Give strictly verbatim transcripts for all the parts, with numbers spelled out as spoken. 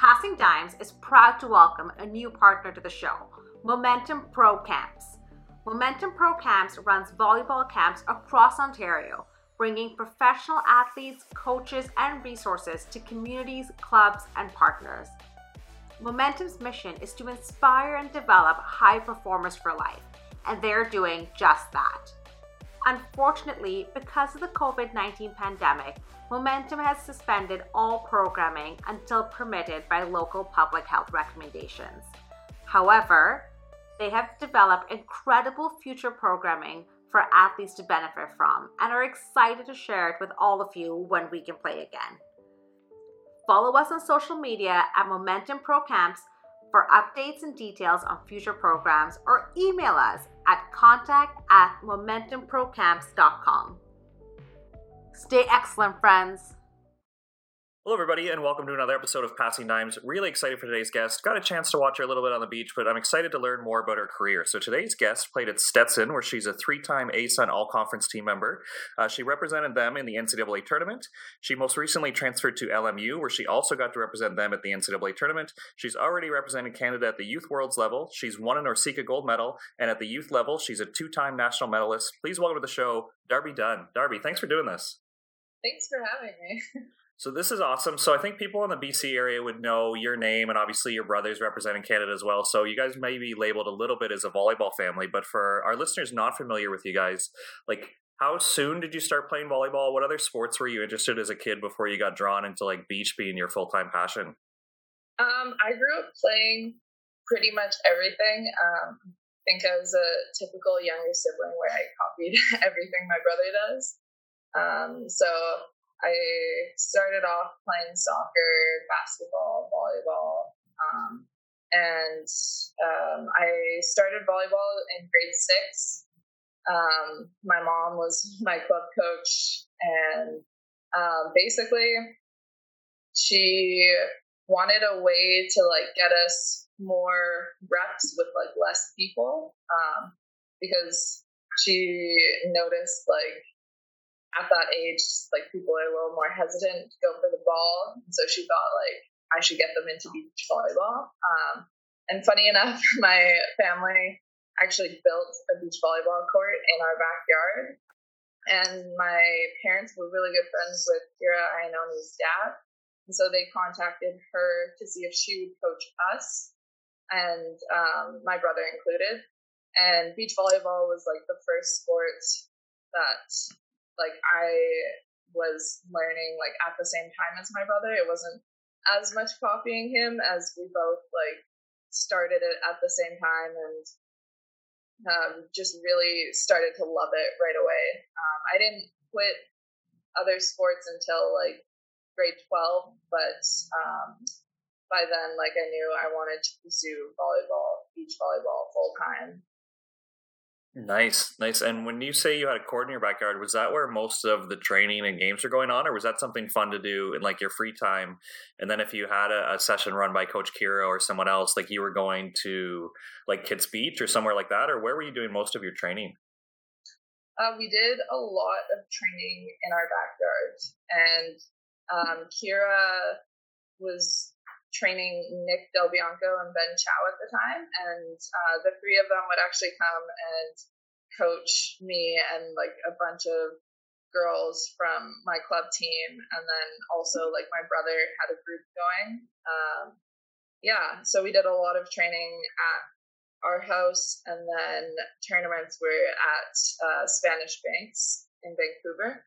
Passing Dimes is proud to welcome a new partner to the show, Momentum Pro Camps. Momentum Pro Camps runs volleyball camps across Ontario, bringing professional athletes, coaches, and resources to communities, clubs, and partners. Momentum's mission is to inspire and develop high performers for life, and they're doing just that. Unfortunately, because of the COVID nineteen pandemic, Momentum has suspended all programming until permitted by local public health recommendations. However, they have developed incredible future programming for athletes to benefit from and are excited to share it with all of you when we can play again. Follow us on social media at Momentum Pro Camps for updates and details on future programs, or email us at contact at momentumprocamps.com. Stay excellent, friends. Hello, everybody, and welcome to another episode of Passing Dimes. Really excited for today's guest. Got a chance to watch her a little bit on the beach, but I'm excited to learn more about her career. So today's guest played at Stetson, where she's a three-time A S U N All-Conference team member. Uh, she represented them in the N C double A tournament. She most recently transferred to L M U, where she also got to represent them at the N C double A tournament. She's already represented Canada at the Youth Worlds level. She's won an Orseeka gold medal, and at the youth level, she's a two-time national medalist. Please welcome to the show, Darby Dunn. Darby, thanks for doing this. Thanks for having me. So this is awesome. So I think people in the B C area would know your name, and obviously your brother's representing Canada as well. So you guys may be labeled a little bit as a volleyball family, but for our listeners not familiar with you guys, like, how soon did you start playing volleyball? What other sports were you interested in as a kid before you got drawn into, like, beach being your full-time passion? Um, I grew up playing pretty much everything. Um, I think I was a typical younger sibling where I copied everything my brother does. Um, so... I started off playing soccer, basketball, volleyball, um, and um, I started volleyball in grade six. Um, my mom was my club coach, and um, basically she wanted a way to, like, get us more reps with, like, less people, um, because she noticed, like, at that age, like, people are a little more hesitant to go for the ball. And so she thought, like, I should get them into beach volleyball. Um, and funny enough, my family actually built a beach volleyball court in our backyard. And my parents were really good friends with Kira Ayanoni's dad. And so they contacted her to see if she would coach us, and um, my brother included. And beach volleyball was, like, the first sport that, like, I was learning, like, at the same time as my brother. It wasn't as much copying him as we both, like, started it at the same time, and um, just really started to love it right away. Um, I didn't quit other sports until, like, grade twelve, but um, by then, like, I knew I wanted to pursue volleyball, beach volleyball full time. Nice, nice. And when you say you had a court in your backyard, was that where most of the training and games were going on, or was that something fun to do in, like, your free time? And then if you had a, a session run by Coach Kira or someone else, like, you were going to, like, Kids Beach or somewhere like that, or where were you doing most of your training? Uh, we did a lot of training in our backyard, and um, Kira was training Nick Del Bianco and Ben Chow at the time, and uh, the three of them would actually come and coach me and, like, a bunch of girls from my club team, and then also, like, my brother had a group going. Um, yeah, so we did a lot of training at our house, and then tournaments were at uh, Spanish Banks in Vancouver.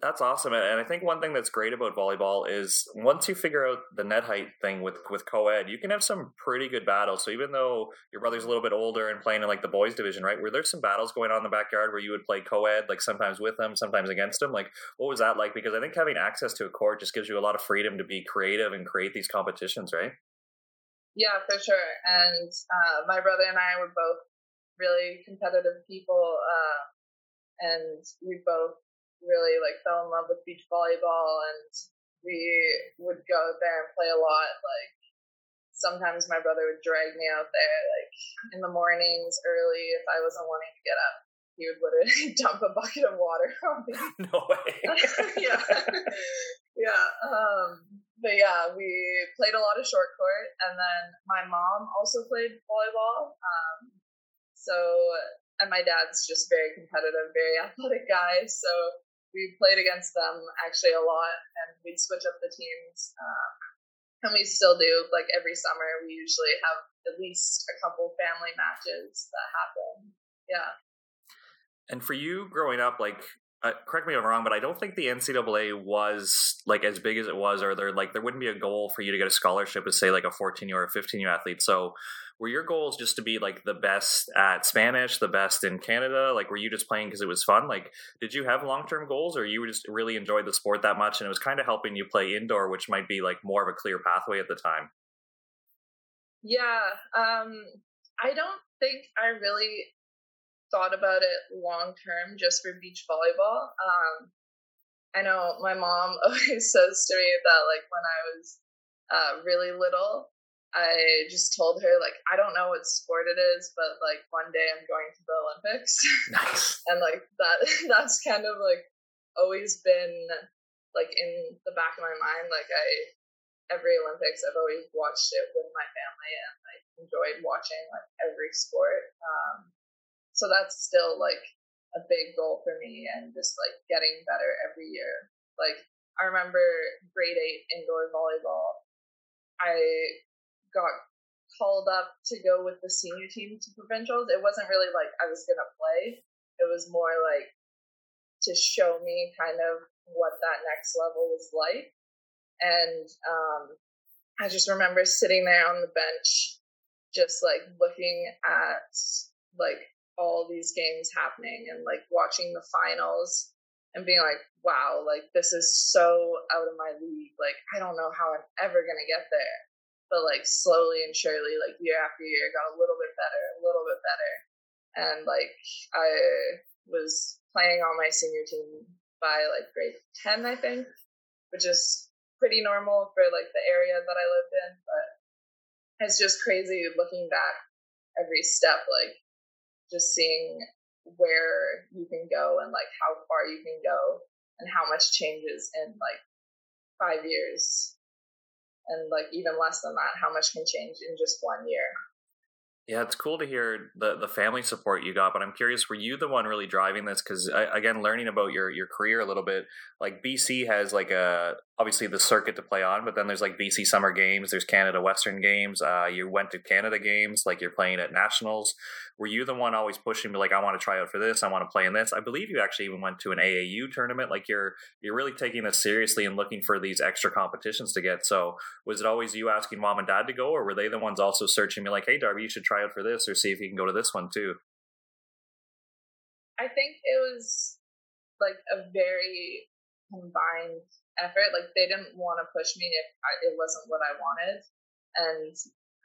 That's awesome. And I think one thing that's great about volleyball is once you figure out the net height thing with, with co-ed, you can have some pretty good battles. So even though your brother's a little bit older and playing in, like, the boys division, right, were there some battles going on in the backyard where you would play co-ed, like, sometimes with them, sometimes against them? Like, what was that like? Because I think having access to a court just gives you a lot of freedom to be creative and create these competitions, right? Yeah, for sure. And uh, my brother and I were both really competitive people, uh, and we both really, like, fell in love with beach volleyball, and we would go out there and play a lot. Like, sometimes my brother would drag me out there, like, in the mornings early if I wasn't wanting to get up. He would literally dump a bucket of water on me. No way. yeah, yeah. Um, but yeah, yeah, we played a lot of short court, and then my mom also played volleyball. Um, so, and my dad's just very competitive, very athletic guy. So we played against them actually a lot, and we'd switch up the teams. Um, and we still do. Like every summer, we usually have at least a couple family matches that happen. Yeah. And for you growing up, like, Uh, correct me if I'm wrong, but I don't think the N C double A was like as big as it was, or there like there wouldn't be a goal for you to get a scholarship as say like a fourteen-year or a fifteen-year athlete. So were your goals just to be like the best at Spanish, the best in Canada? Like, were you just playing because it was fun? Like, did you have long-term goals, or you just really enjoyed the sport that much and it was kind of helping you play indoor, which might be like more of a clear pathway at the time? Yeah, um, I don't think I really thought about it long term just for beach volleyball. Um, I know my mom always says to me that like when I was uh, really little, I just told her like, I don't know what sport it is, but like one day I'm going to the Olympics. Nice. And like that that's kind of like always been like in the back of my mind. Like I every Olympics I've always watched it with my family, and I like, enjoyed watching like every sport. Um, So that's still like a big goal for me, and just like getting better every year. Like I remember grade eight indoor volleyball, I got called up to go with the senior team to provincials. It wasn't really like I was going to play. It was more like to show me kind of what that next level was like. And um, I just remember sitting there on the bench, just like looking at like all these games happening and like watching the finals and being like, wow, like this is so out of my league. Like, I don't know how I'm ever going to get there, but like slowly and surely, like year after year, got a little bit better, a little bit better. And like, I was playing on my senior team by like grade ten, I think, which is pretty normal for like the area that I lived in, but it's just crazy looking back every step, like, just seeing where you can go and like how far you can go and how much changes in like five years and like even less than that, how much can change in just one year. Yeah, it's cool to hear the, the family support you got, but I'm curious, were you the one really driving this? Because again, learning about your, your career a little bit, like B C has like a, obviously the circuit to play on, but then there's like B C Summer Games, there's Canada Western Games, uh, you went to Canada Games, like you're playing at Nationals. Were you the one always pushing me like, I want to try out for this, I want to play in this? I believe you actually even went to an A A U tournament. Like you're you're really taking this seriously and looking for these extra competitions to get. So was it always you asking mom and dad to go, or were they the ones also searching me like, hey, Darby, you should try out for this or see if you can go to this one too? I think it was like a very combined effort. Like they didn't want to push me if I, it wasn't what I wanted. And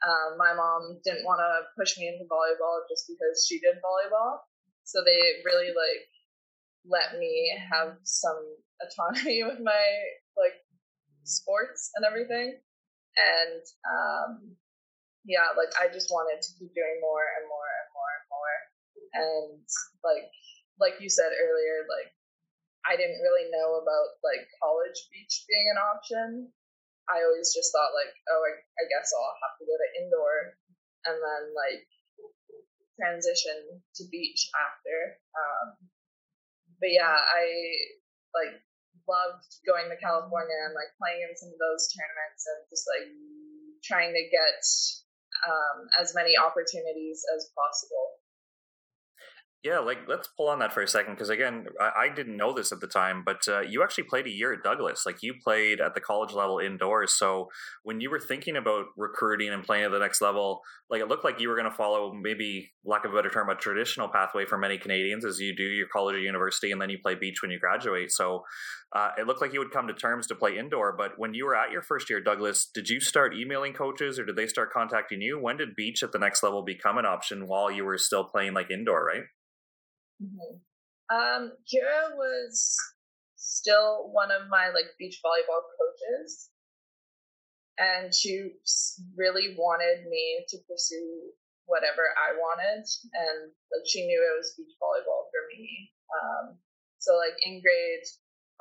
Uh, my mom didn't want to push me into volleyball just because she did volleyball. So they really like let me have some autonomy with my like sports and everything. And um, yeah, like I just wanted to keep doing more and more and more and more. And like, like you said earlier, like I didn't really know about like college beach being an option. I always just thought like, oh, I, I guess I'll have to go to indoor and then like transition to beach after. Um, but yeah, I like loved going to California and like playing in some of those tournaments and just like trying to get um, as many opportunities as possible. Yeah, like let's pull on that for a second, because again, I, I didn't know this at the time, but uh, you actually played a year at Douglas. Like you played at the college level indoors. So when you were thinking about recruiting and playing at the next level, like it looked like you were going to follow maybe, lack of a better term, a traditional pathway for many Canadians, as you do your college or university, and then you play beach when you graduate. So uh, it looked like you would come to terms to play indoor. But when you were at your first year at Douglas, did you start emailing coaches, or did they start contacting you? When did beach at the next level become an option while you were still playing like indoor, right? Mm-hmm. Um, Kira was still one of my like beach volleyball coaches, and she really wanted me to pursue whatever I wanted, and like she knew it was beach volleyball for me. Um, so like in grade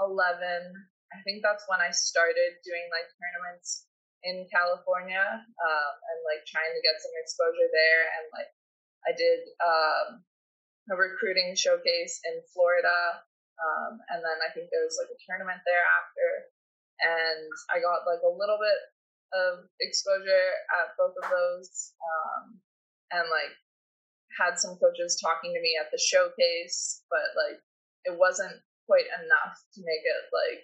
eleven, I think that's when I started doing like tournaments in California, um, and like trying to get some exposure there. And like I did um, a recruiting showcase in Florida, um, and then I think there was like a tournament there after, and I got like a little bit of exposure at both of those, um, and like had some coaches talking to me at the showcase, but like it wasn't quite enough to make it like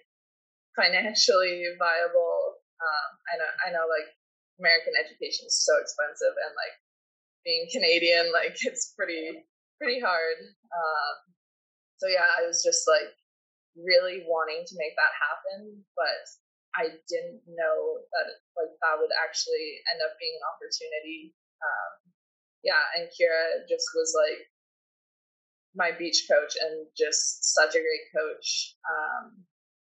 financially viable. Um, I know, I know, like, American education is so expensive, and like being Canadian, like it's pretty, pretty hard. Um, so yeah, I was just like really wanting to make that happen, but I didn't know that it, like that would actually end up being an opportunity. Um, yeah, and Kira just was like my beach coach and just such a great coach. Um,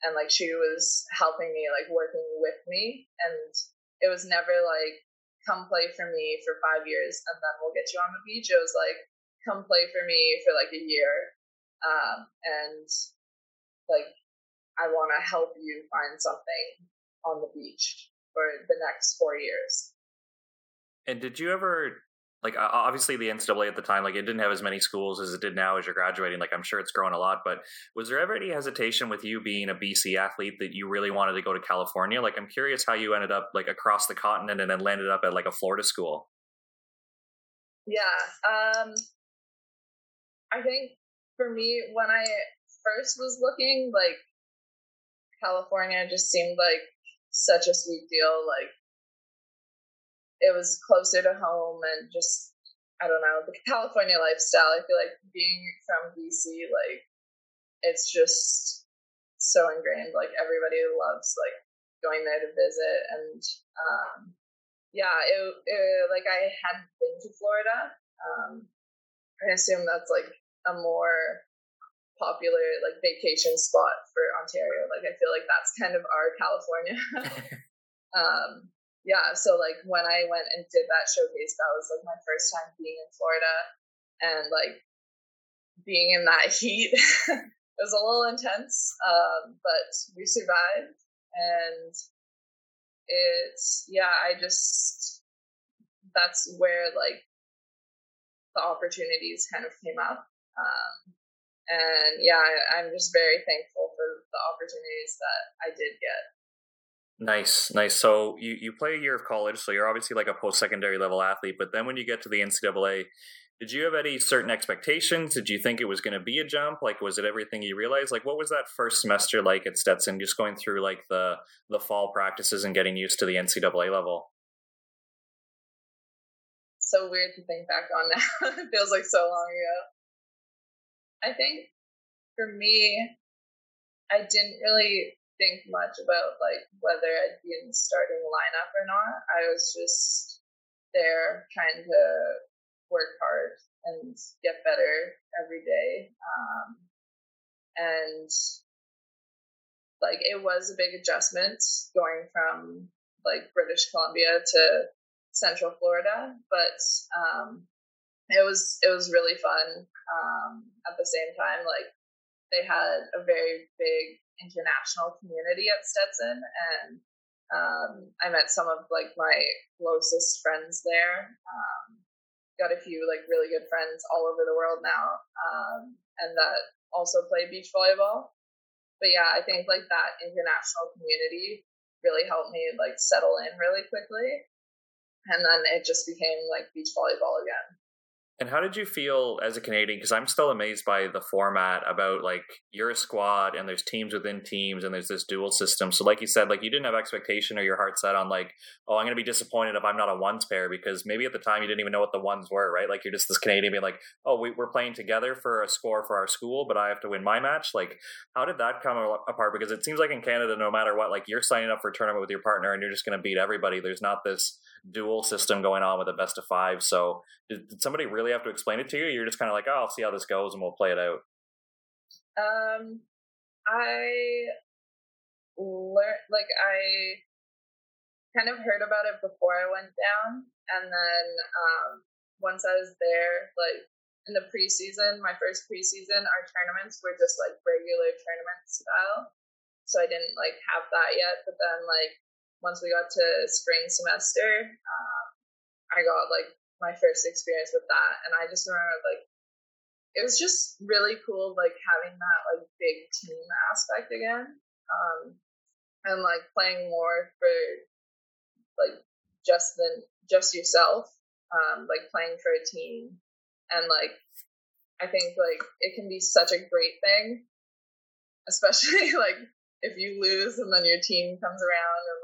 And like she was helping me, like working with me, and it was never like, come play for me for five years and then we'll get you on the beach. It was like, come play for me for like a year, um, and like I want to help you find something on the beach for the next four years. And did you ever? Like, obviously the N C double A at the time, like, it didn't have as many schools as it did now as you're graduating. Like, I'm sure it's grown a lot, but was there ever any hesitation with you being a B C athlete that you really wanted to go to California? Like, I'm curious how you ended up, like, across the continent and then landed up at, like, a Florida school. Yeah. Um, I think for me, when I first was looking, like, California just seemed like such a sweet deal, like, it was closer to home, and just, I don't know, the California lifestyle. I feel like being from D C, like, it's just so ingrained. Like, everybody loves, like, going there to visit. And, um, yeah, it, it, like, I hadn't been to Florida. Um, I assume that's, like, a more popular, like, vacation spot for Ontario. Like, I feel like that's kind of our California. um Yeah, so like when I went and did that showcase, that was like my first time being in Florida, and like being in that heat, it was a little intense, um, but we survived. And it's, yeah, I just, that's where like the opportunities kind of came up. Um, and yeah, I, I'm just very thankful for the opportunities that I did get. Nice, nice. So you, you play a year of college, so you're obviously like a post-secondary level athlete, but then when you get to the N C double A, did you have any certain expectations? Did you think it was going to be a jump? Like, was it everything you realized? Like, what was that first semester like at Stetson, just going through like the, the fall practices and getting used to the N C double A level? So weird to think back on now. It feels like so long ago. I think for me, I didn't really think much about like whether I'd be in the starting lineup or not. I was just there trying to work hard and get better every day. Um, and like it was a big adjustment going from like British Columbia to Central Florida, but um, it was it was really fun. Um, at the same time, like they had a very big international community at Stetson, and um, I met some of like my closest friends there. Um, got a few like really good friends all over the world now, um, and that also play beach volleyball. But yeah, I think like that international community really helped me like settle in really quickly, and then it just became like beach volleyball again. And how did you feel as a Canadian? Because I'm still amazed by the format about like you're a squad and there's teams within teams and there's this dual system. So like you said, like you didn't have expectation or your heart set on like, oh, I'm going to be disappointed if I'm not a ones pair, because maybe at the time you didn't even know what the ones were, right? Like you're just this Canadian being like, oh, we, we're playing together for a score for our school, but I have to win my match. Like how did that come apart? Because it seems like in Canada, no matter what, like you're signing up for a tournament with your partner and you're just going to beat everybody. There's not this dual system going on with a best of five. So did, did somebody really have to explain it to you? You're just kind of like, oh, I'll see how this goes and we'll play it out. Um, I learned, like, I kind of heard about it before I went down, and then um, once I was there, like in the preseason, my first preseason, our tournaments were just like regular tournament style. so I didn't like have that yet. But then like once we got to spring semester, um, I got like my first experience with that, and I just remember like it was just really cool like having that like big team aspect again, um, and like playing more for like just the just yourself, um, like playing for a team, and like I think like it can be such a great thing. Especially, like, if you lose and then your team comes around and,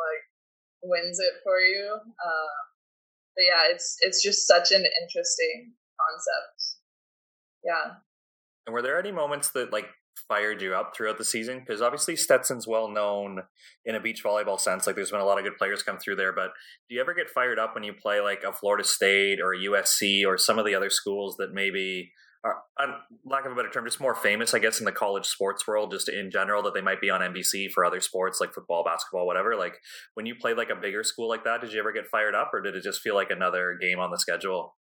like, wins it for you. Um, but, yeah, it's it's just such an interesting concept. Yeah. And were there any moments that, like, fired you up throughout the season? Because, obviously, Stetson's well-known in a beach volleyball sense. Like, there's been a lot of good players come through there. But do you ever get fired up when you play, like, a Florida State or a U S C or some of the other schools that maybe – Uh, lack of a better term, just more famous, I guess, in the college sports world, just in general, that they might be on N B C for other sports like football, basketball, whatever. Like when you play like a bigger school like that, did you ever get fired up, or did it just feel like another game on the schedule?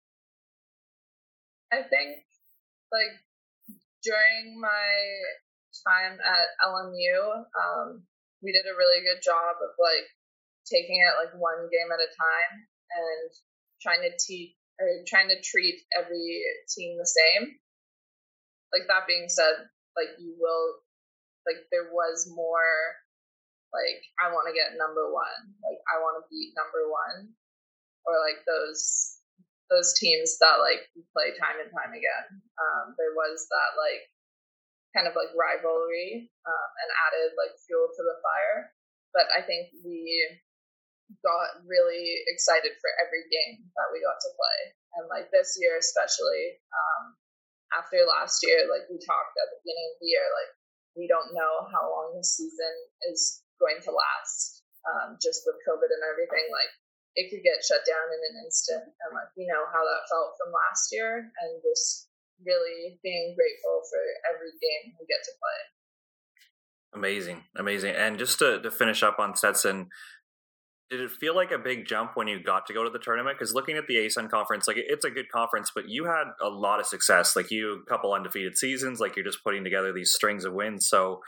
I think like during my time at L M U, um, we did a really good job of like taking it like one game at a time and trying to teach. Or trying to treat every team the same. Like that being said, like you will, like there was more, like I want to get number one, like I want to beat number one, or like those those teams that like you play time and time again. Um, there was that like kind of like rivalry um, and added like fuel to the fire. But I think we got really excited for every game that we got to play, and like this year especially, um after last year, like we talked at the beginning of the year, like we don't know how long this season is going to last, um just with COVID and everything, like it could get shut down in an instant, and like you know how that felt from last year, and just really being grateful for every game we get to play. Amazing amazing. And just to, to finish up on Stetson, did it feel like a big jump when you got to go to the tournament? Because looking at the A S U N conference, like it's a good conference, but you had a lot of success. Like you, a couple undefeated seasons, like you're just putting together these strings of wins. So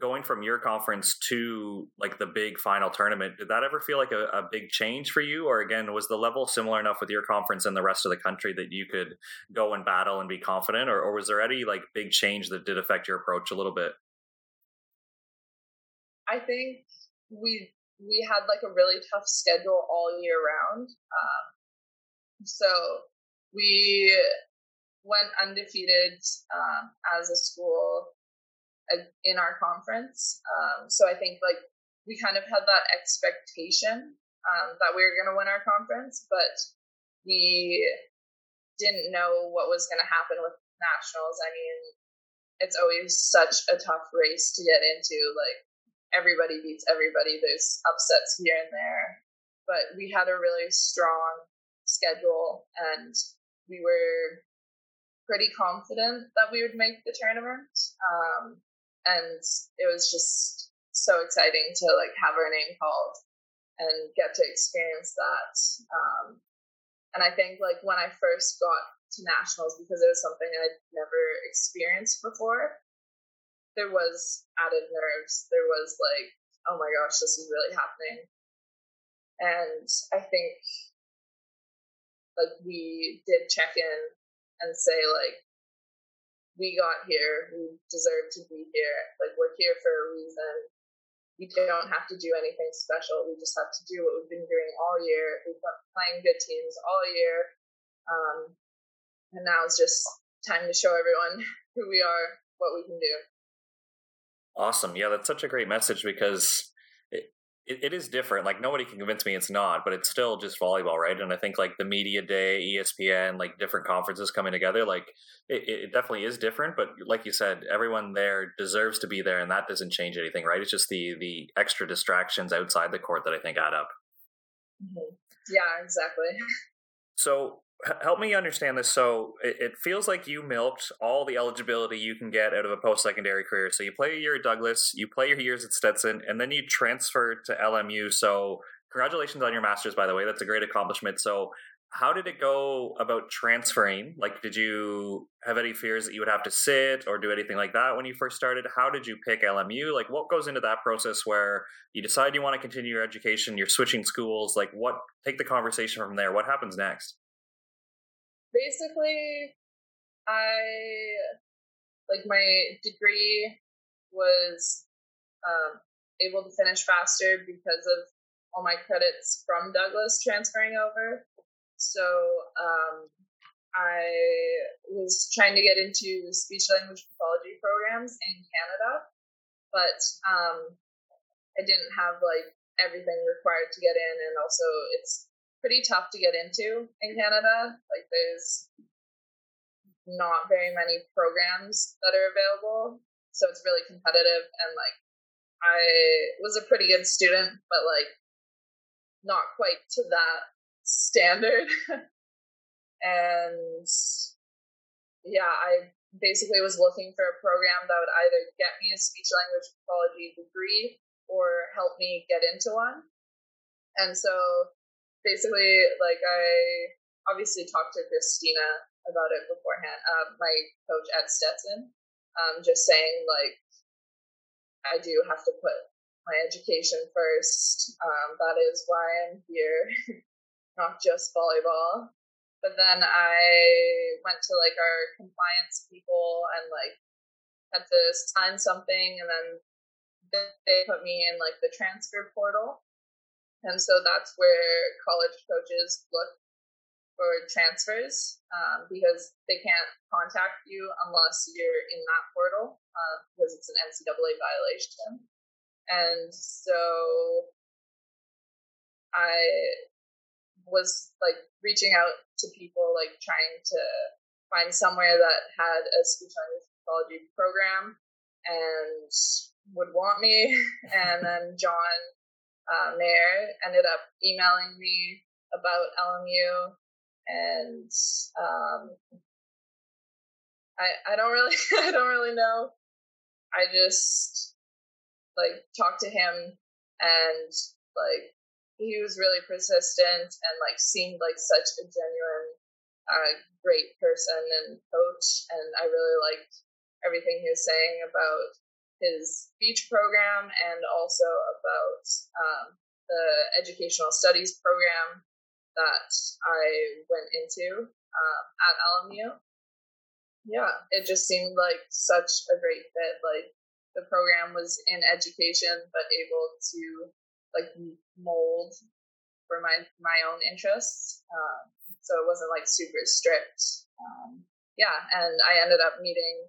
going from your conference to like the big final tournament, did that ever feel like a, a big change for you? Or again, was the level similar enough with your conference and the rest of the country that you could go and battle and be confident? Or, or was there any like big change that did affect your approach a little bit? I think we... we had like a really tough schedule all year round. Um, so we went undefeated um, as a school in our conference. Um, so I think like we kind of had that expectation um, that we were going to win our conference, but we didn't know what was going to happen with nationals. I mean, it's always such a tough race to get into, like, everybody beats everybody. There's upsets here and there, but we had a really strong schedule, and we were pretty confident that we would make the tournament. Um, and it was just so exciting to like have our name called and get to experience that. Um, and I think like when I first got to nationals, because it was something I'd never experienced before, there was added nerves. There was like, oh my gosh, this is really happening. And I think like we did check in and say like, we got here, we deserve to be here. Like we're here for a reason. We don't have to do anything special. We just have to do what we've been doing all year. We've been playing good teams all year. Um, and now it's just time to show everyone who we are, what we can do. Awesome. Yeah, that's such a great message, because it, it, it is different. Like nobody can convince me it's not, but it's still just volleyball, right? And I think like the media day, E S P N, like different conferences coming together, like it, it definitely is different. But like you said, everyone there deserves to be there, and that doesn't change anything, right? It's just the the extra distractions outside the court that I think add up. Mm-hmm. Yeah, exactly. So help me understand this. So it feels like you milked all the eligibility you can get out of a post-secondary career. So you play a year at Douglas, you play your years at Stetson, and then you transfer to L M U. So congratulations on your master's, by the way. That's a great accomplishment. So how did it go about transferring? Like, did you have any fears that you would have to sit or do anything like that when you first started? How did you pick L M U? Like, what goes into that process where you decide you want to continue your education, you're switching schools? Like, what, take the conversation from there. What happens next? Basically, I, like, my degree was um, able to finish faster because of all my credits from Douglas transferring over. So um, I was trying to get into speech language pathology programs in Canada, but um, I didn't have like everything required to get in. And also it's pretty tough to get into in Canada. Like there's not very many programs that are available. So it's really competitive. And like, I was a pretty good student, but like, not quite to that standard. And yeah, I basically was looking for a program that would either get me a speech language pathology degree or help me get into one. And so basically, like, I obviously talked to Christina about it beforehand, uh, my coach at Stetson, um, just saying like, I do have to put my education first. Um, that is why I'm here, not just volleyball. But then I went to like our compliance people and like had to sign something, and then they put me in like the transfer portal. And so that's where college coaches look for transfers, um, because they can't contact you unless you're in that portal, uh, because it's an N C double A violation. And so I was like reaching out to people, like trying to find somewhere that had a speech language pathology program and would want me. And then John uh, Mayer ended up emailing me about L M U, and um, I I don't really I don't really know. I just. Like, talked to him, and, like, he was really persistent and, like, seemed like such a genuine, uh, great person and coach, and I really liked everything he was saying about his speech program and also about um, the educational studies program that I went into um, at L M U. Yeah, it just seemed like such a great fit, like, the program was in education, but able to like mold for my, my own interests. Um, so it wasn't like super strict. Um, yeah. And I ended up meeting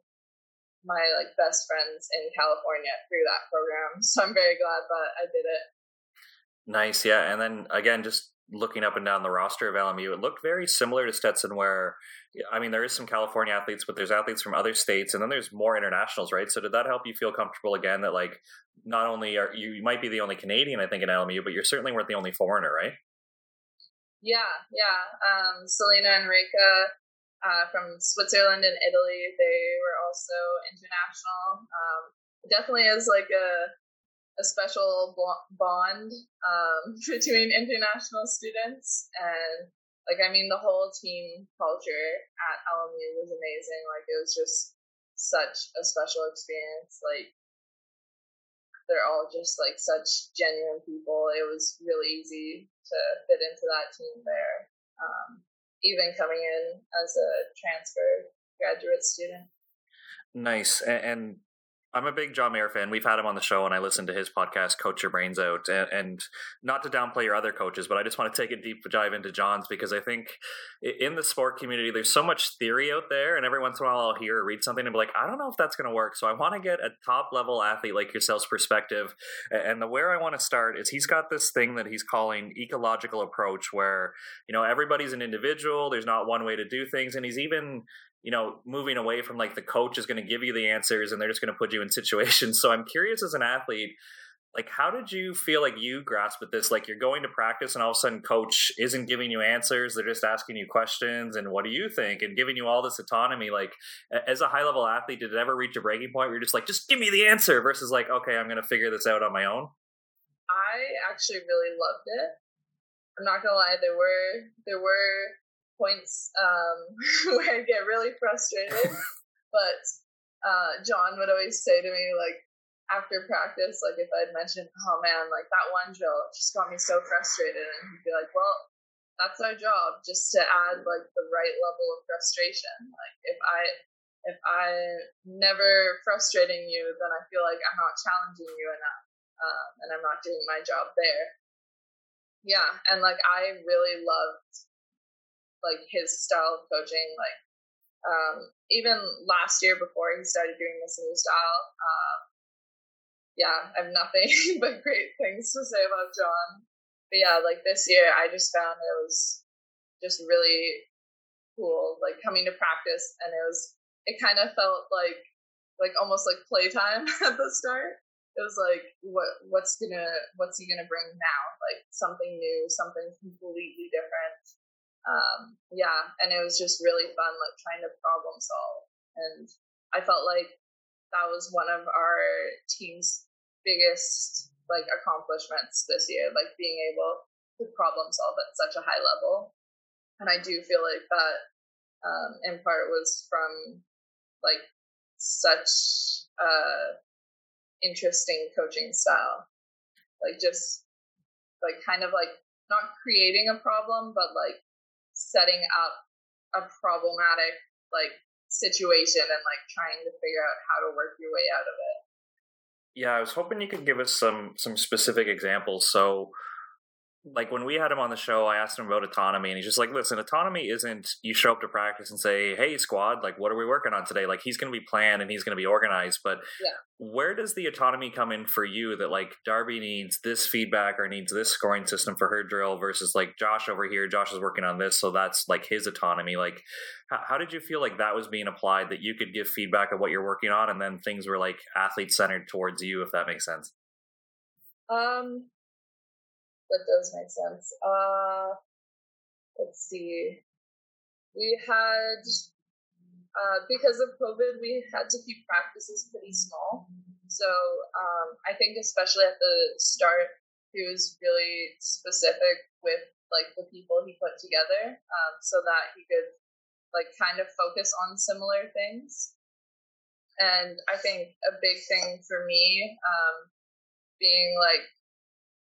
my like best friends in California through that program. So I'm very glad that I did it. Nice. Yeah. And then again, just looking up and down the roster of L M U, it looked very similar to Stetson, where, I mean, there is some California athletes, but there's athletes from other states, and then there's more internationals, right? So did that help you feel comfortable again that, like, not only are you, you might be the only Canadian, I think, in L M U, but you certainly weren't the only foreigner, right? Yeah, yeah. Um, Selena and Rika uh, from Switzerland and Italy, they were also international. Um, it definitely is like a a special bond um, between international students. And like, I mean, the whole team culture at L M U was amazing. Like, it was just such a special experience. Like, they're all just like such genuine people. It was really easy to fit into that team there, um, even coming in as a transfer graduate student. Nice. And, and- I'm a big John Mayer fan. We've had him on the show, and I listened to his podcast, Coach Your Brains Out. And, and not to downplay your other coaches, but I just want to take a deep dive into John's, because I think in the sport community, there's so much theory out there. And every once in a while, I'll hear or read something and be like, I don't know if that's going to work. So I want to get a top-level athlete like yourself's perspective. And the where I want to start is he's got this thing that he's calling ecological approach, where, you know, everybody's an individual. There's not one way to do things. And he's even – you know, moving away from like the coach is going to give you the answers and they're just going to put you in situations. So I'm curious, as an athlete, like, how did you feel like you grasped at this? Like, you're going to practice and all of a sudden coach isn't giving you answers. They're just asking you questions and what do you think, and giving you all this autonomy. Like, as a high level athlete, did it ever reach a breaking point where you're just like, just give me the answer, versus like, okay, I'm going to figure this out on my own? I actually really loved it. I'm not gonna lie, there were there were points um, where I'd get really frustrated, but uh, John would always say to me, like, after practice, like, if I'd mentioned, oh man, like, that one drill just got me so frustrated, and he'd be like, well, that's our job, just to add, like, the right level of frustration. Like, if I if I'm never frustrating you, then I feel like I'm not challenging you enough, um, and I'm not doing my job there. Yeah, and, like, I really loved, like, his style of coaching. Like, um, even last year before he started doing this new style, um, yeah, I have nothing but great things to say about John. But yeah, like, this year, I just found it was just really cool, like, coming to practice, and it was, it kind of felt like, like, almost like playtime at the start. It was like, what, what's gonna, what's he gonna bring now? Like, something new, something completely different. Um, yeah, and it was just really fun, like, trying to problem solve. And I felt like that was one of our team's biggest, like, accomplishments this year, like, being able to problem solve at such a high level. And I do feel like that um in part was from, like, such uh interesting coaching style, like, just, like, kind of, like, not creating a problem, but, like, setting up a problematic, like, situation and, like, trying to figure out how to work your way out of it. Yeah, I was hoping you could give us some some specific examples. So, like, when we had him on the show, I asked him about autonomy, and he's just like, listen, autonomy isn't you show up to practice and say, hey, squad, like, what are we working on today? Like, he's going to be planned and he's going to be organized. But yeah. Where does the autonomy come in for you that, like, Darby needs this feedback or needs this scoring system for her drill versus, like, Josh over here, Josh is working on this, so that's, like, his autonomy. Like, how, how did you feel like that was being applied, that you could give feedback of what you're working on and then things were, like, athlete-centered towards you, if that makes sense? Um... That does make sense. Uh, let's see. We had, uh, because of COVID, we had to keep practices pretty small. So um, I think especially at the start, he was really specific with, like, the people he put together, um, so that he could, like, kind of focus on similar things. And I think a big thing for me, um, being, like,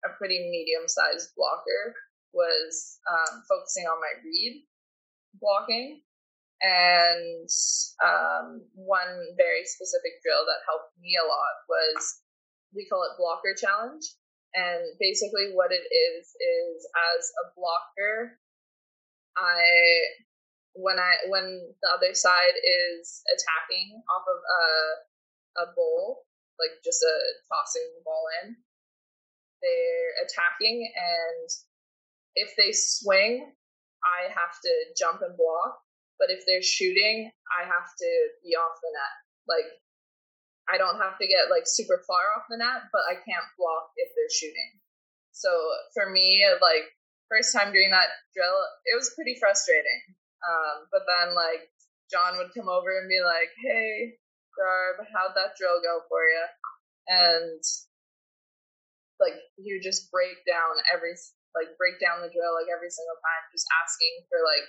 a pretty medium-sized blocker, was um, focusing on my read blocking. And um, one very specific drill that helped me a lot was, we call it blocker challenge. And basically what it is, is as a blocker, I when I when the other side is attacking off of a, a bowl, like, just a tossing the ball in, they're attacking, and if they swing, I have to jump and block. But if they're shooting, I have to be off the net. Like, I don't have to get, like, super far off the net, but I can't block if they're shooting. So for me, like, first time doing that drill, it was pretty frustrating. Um, but then, like, John would come over and be like, hey, Garb, how'd that drill go for you? And, like, you just break down every, like, break down the drill, like, every single time, just asking for, like,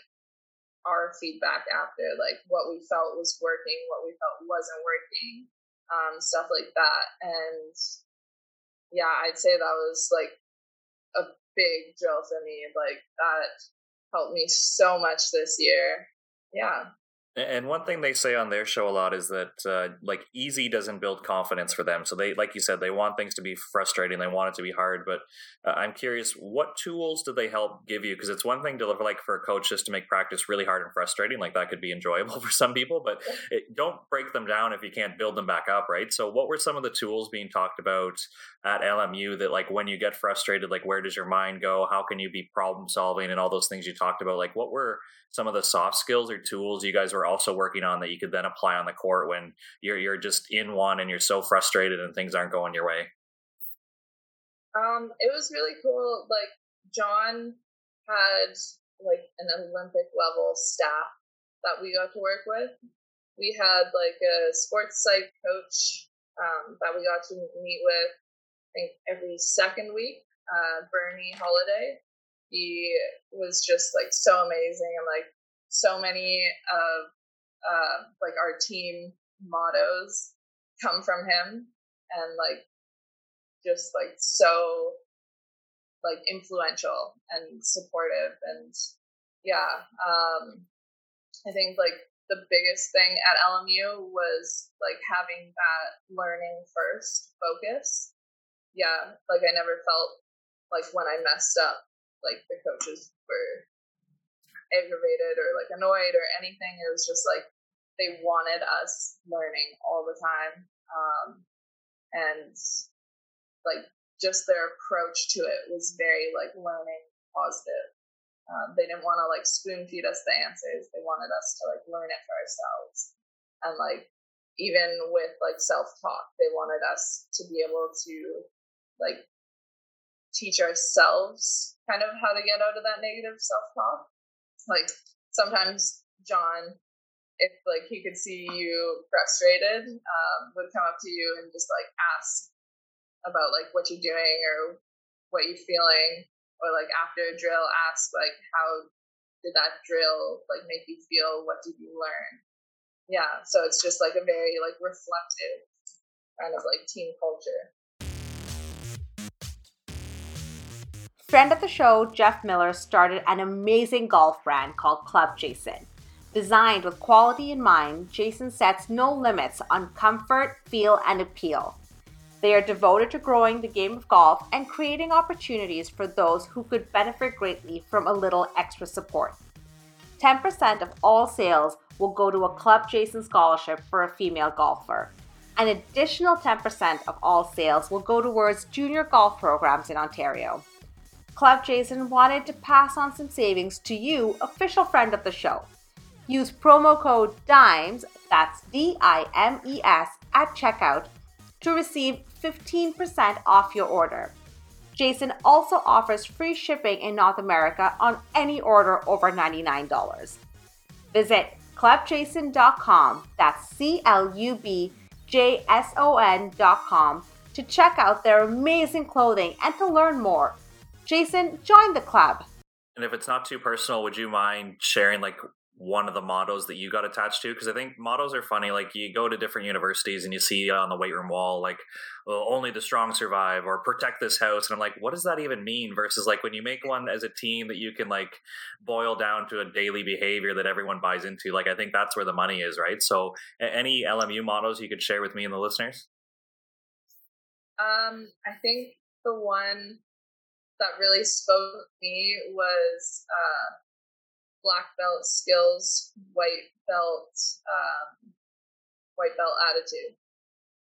our feedback after, like, what we felt was working, what we felt wasn't working, um, stuff like that. And yeah, I'd say that was, like, a big drill for me. Like, that helped me so much this year. Yeah. And one thing they say on their show a lot is that, uh, like, easy doesn't build confidence for them. So they, like you said, they want things to be frustrating. They want it to be hard. But uh, I'm curious, what tools did they help give you? Because it's one thing to, like, for a coach just to make practice really hard and frustrating. Like, that could be enjoyable for some people, but it, don't break them down if you can't build them back up, right? So what were some of the tools being talked about at L M U that, like, when you get frustrated, like, where does your mind go? How can you be problem solving and all those things you talked about? Like, what were some of the soft skills or tools you guys were also working on that you could then apply on the court when you're you're just in one and you're so frustrated and things aren't going your way? Um, it was really cool. Like, John had, like, an Olympic level staff that we got to work with. We had, like, a sports psych coach um, that we got to meet with, I think, every second week, uh, Bernie Holiday. He was just like so amazing, and like so many of uh, like our team mottos come from him, and like just like so like influential and supportive. And yeah, um, I think like the biggest thing at L M U was like having that learning first focus. Yeah, like I never felt like when I messed up, like the coaches were aggravated or like annoyed or anything. It was just like they wanted us learning all the time, um, and like just their approach to it was very like learning positive. Um, they didn't want to like spoon feed us the answers. They wanted us to like learn it for ourselves, and like even with like self talk, they wanted us to be able to like teach ourselves kind of how to get out of that negative self talk. Like sometimes John, if like he could see you frustrated, um, would come up to you and just like ask about like what you're doing or what you're feeling, or like after a drill, ask like how did that drill like make you feel? What did you learn? Yeah, so it's just like a very like reflective kind of like team culture. Friend of the show, Jeff Miller started an amazing golf brand called Club Jason. Designed with quality in mind, Jason sets no limits on comfort, feel, and appeal. They are devoted to growing the game of golf and creating opportunities for those who could benefit greatly from a little extra support. ten percent of all sales will go to a Club Jason scholarship for a female golfer. An additional ten percent of all sales will go towards junior golf programs in Ontario. Club Jason wanted to pass on some savings to you, official friend of the show. Use promo code DIMES, that's D I M E S, at checkout to receive fifteen percent off your order. Jason also offers free shipping in North America on any order over ninety-nine dollars. Visit club jason dot com, that's C L U B J S O N dot com, to check out their amazing clothing and to learn more. Jason, join the club. And if it's not too personal, would you mind sharing like one of the mottos that you got attached to? Because I think mottos are funny. Like you go to different universities and you see on the weight room wall, like, well, only the strong survive, or protect this house. And I'm like, what does that even mean? Versus like when you make one as a team that you can like boil down to a daily behavior that everyone buys into. Like, I think that's where the money is, right? So any L M U mottos you could share with me and the listeners? Um, I think the one that really spoke to me was uh, black belt skills, white belt, um, white belt attitude.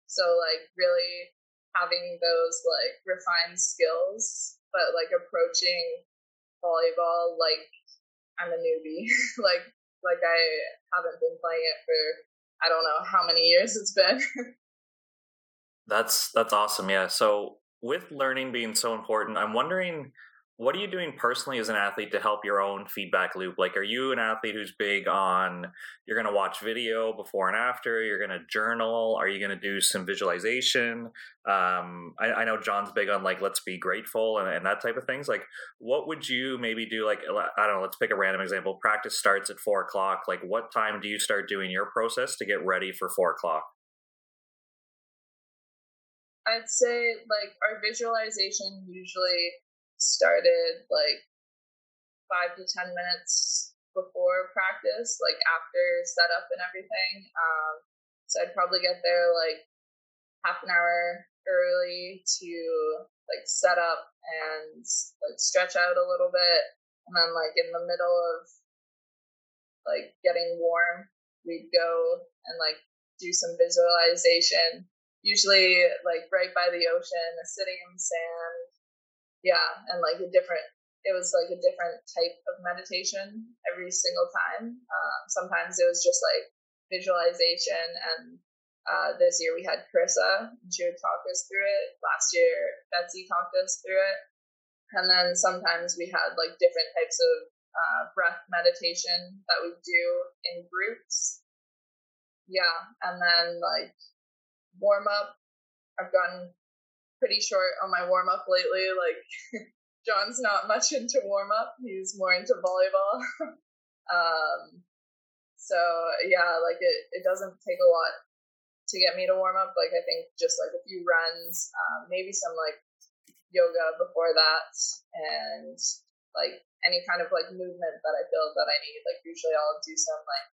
So like really having those like refined skills, but like approaching volleyball like I'm a newbie, like like I haven't been playing it for I don't know how many years it's been. That's that's awesome, yeah. So. With learning being so important, I'm wondering, what are you doing personally as an athlete to help your own feedback loop? Like, are you an athlete who's big on, you're going to watch video before and after, you're going to journal, are you going to do some visualization? Um, I, I know John's big on like, let's be grateful and, and that type of things. Like, what would you maybe do? Like, I don't know, let's pick a random example. Practice starts at four o'clock. Like, what time do you start doing your process to get ready for four o'clock? I'd say like our visualization usually started like five to ten minutes before practice, like after setup and everything. Um, so I'd probably get there like half an hour early to like set up and like stretch out a little bit. And then like in the middle of like getting warm, we'd go and like do some visualization. Usually like right by the ocean, sitting in the sand. Yeah. And like a different, it was like a different type of meditation every single time. Um, sometimes it was just like visualization. And uh, this year we had Carissa, and she would talk us through it. Last year, Betsy talked us through it. And then sometimes we had like different types of uh, breath meditation that we do in groups. Yeah. And then like, warm up. I've gotten pretty short on my warm up lately. Like John's not much into warm-up. He's more into volleyball. um, so, yeah, like, it, it doesn't take a lot to get me to warm up. Like, I think just, like, a few runs, um, maybe some, like, yoga before that, and, like, any kind of, like, movement that I feel that I need. Like, usually I'll do some, like,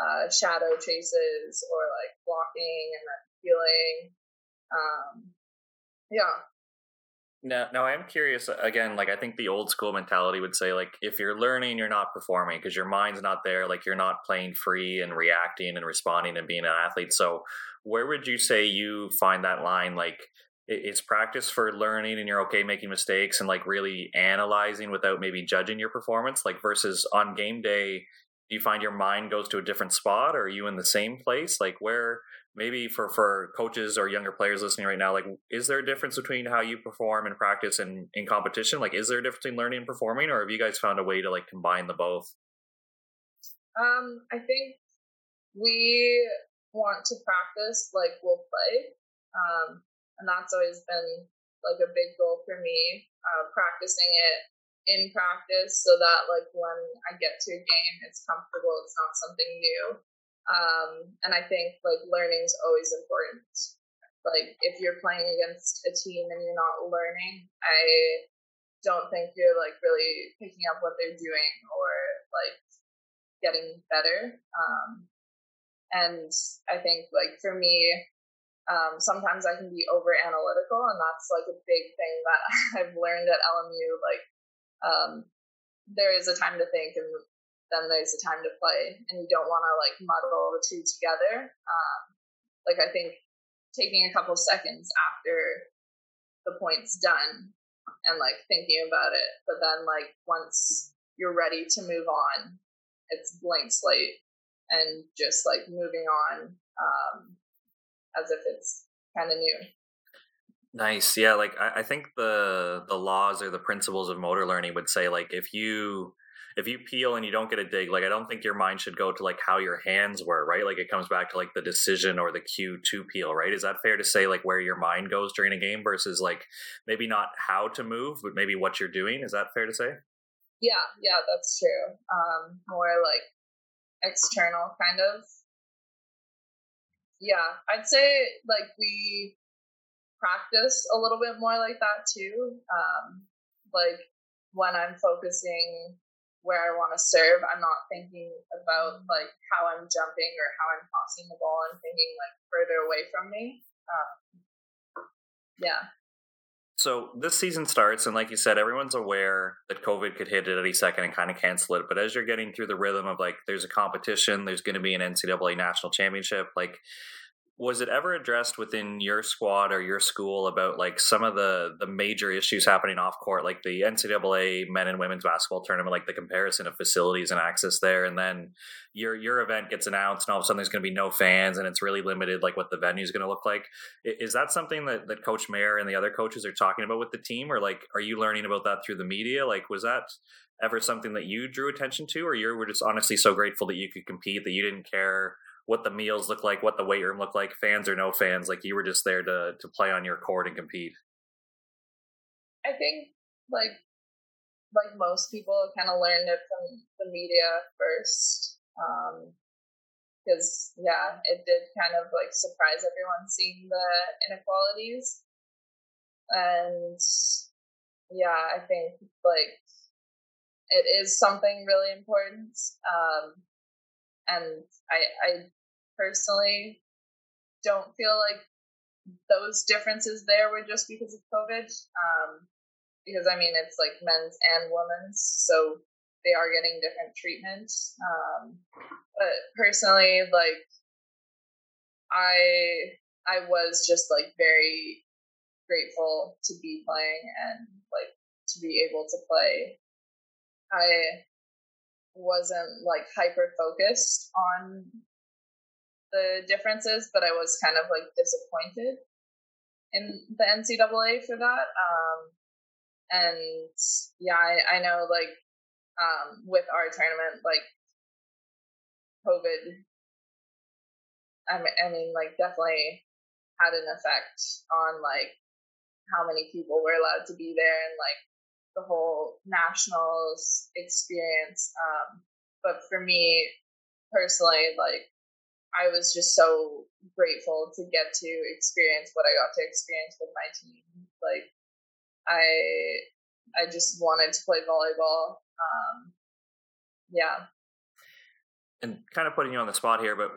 uh, shadow chases or, like, blocking and then healing. Um, yeah. Now, now I'm curious, again, like, I think the old school mentality would say, like, if you're learning, you're not performing because your mind's not there. Like, you're not playing free and reacting and responding and being an athlete. So where would you say you find that line? Like, it's practice for learning and you're okay making mistakes and, like, really analyzing without maybe judging your performance, like, versus on game day, do you find your mind goes to a different spot, or are you in the same place? Like, where... Maybe for, for coaches or younger players listening right now, like, is there a difference between how you perform in practice and in competition? Like, is there a difference between learning and performing, or have you guys found a way to, like, combine the both? Um, I think we want to practice like we'll play. Um, and that's always been, like, a big goal for me, uh, practicing it in practice so that, like, when I get to a game, it's comfortable. It's not something new. Um, and I think, like, learning is always important. Like, if you're playing against a team and you're not learning, I don't think you're, like, really picking up what they're doing or, like, getting better. Um, and I think, like, for me, um, sometimes I can be over analytical, and that's, like, a big thing that I've learned at L M U. Like, um, there is a time to think, and then there's a time to play, and you don't want to, like, muddle the two together. Um, like, I think taking a couple seconds after the point's done and, like, thinking about it, but then, like, once you're ready to move on, it's blank slate and just, like, moving on um, as if it's kind of new. Nice. Yeah, like, I, I think the the laws or the principles of motor learning would say, like, if you... If you peel and you don't get a dig, like, I don't think your mind should go to, like, how your hands were, right? Like, it comes back to, like, the decision or the cue to peel, right? Is that fair to say, like, where your mind goes during a game versus, like, maybe not how to move, but maybe what you're doing? Is that fair to say? Yeah, yeah, that's true. Um, more, like, external kind of. Yeah, I'd say, like, we practice a little bit more like that, too. Um, like, when I'm focusing... where I want to serve, I'm not thinking about, like, how I'm jumping or how I'm tossing the ball. I'm thinking, like, further away from me. Um, yeah. So this season starts, and like you said, everyone's aware that COVID could hit at any second and kind of cancel it. But as you're getting through the rhythm of, like, there's a competition, there's going to be an N C double A national championship, like, was it ever addressed within your squad or your school about, like, some of the, the major issues happening off court, like the N C double A men and women's basketball tournament, like the comparison of facilities and access there, and then your your event gets announced and all of a sudden there's going to be no fans and it's really limited, like, what the venue is going to look like? Is that something that, that Coach Mayer and the other coaches are talking about with the team, or, like, are you learning about that through the media? Like, was that ever something that you drew attention to, or you were just honestly so grateful that you could compete that you didn't care what the meals look like, what the weight room look like, fans or no fans? Like, you were just there to to play on your court and compete. I think, like, like most people kind of learned it from the media first. Um, because, yeah, it did kind of, like, surprise everyone seeing the inequalities. And, yeah, I think, like, it is something really important. Um, and I, I personally don't feel like those differences there were just because of COVID. Um, because, I mean, it's, like, men's and women's, so they are getting different treatment. Um, but personally, like, I, I was just, like, very grateful to be playing and, like, to be able to play. I wasn't, like, hyper focused on the differences, but I was kind of, like, disappointed in the N C double A for that. Um, and yeah, I, I know, like, um, with our tournament, like, COVID, I mean, I mean, like, definitely had an effect on, like, how many people were allowed to be there and, like, the whole nationals experience. Um, but for me personally, like, I was just so grateful to get to experience what I got to experience with my team. Like, I, I just wanted to play volleyball. Um, yeah. And kind of putting you on the spot here, but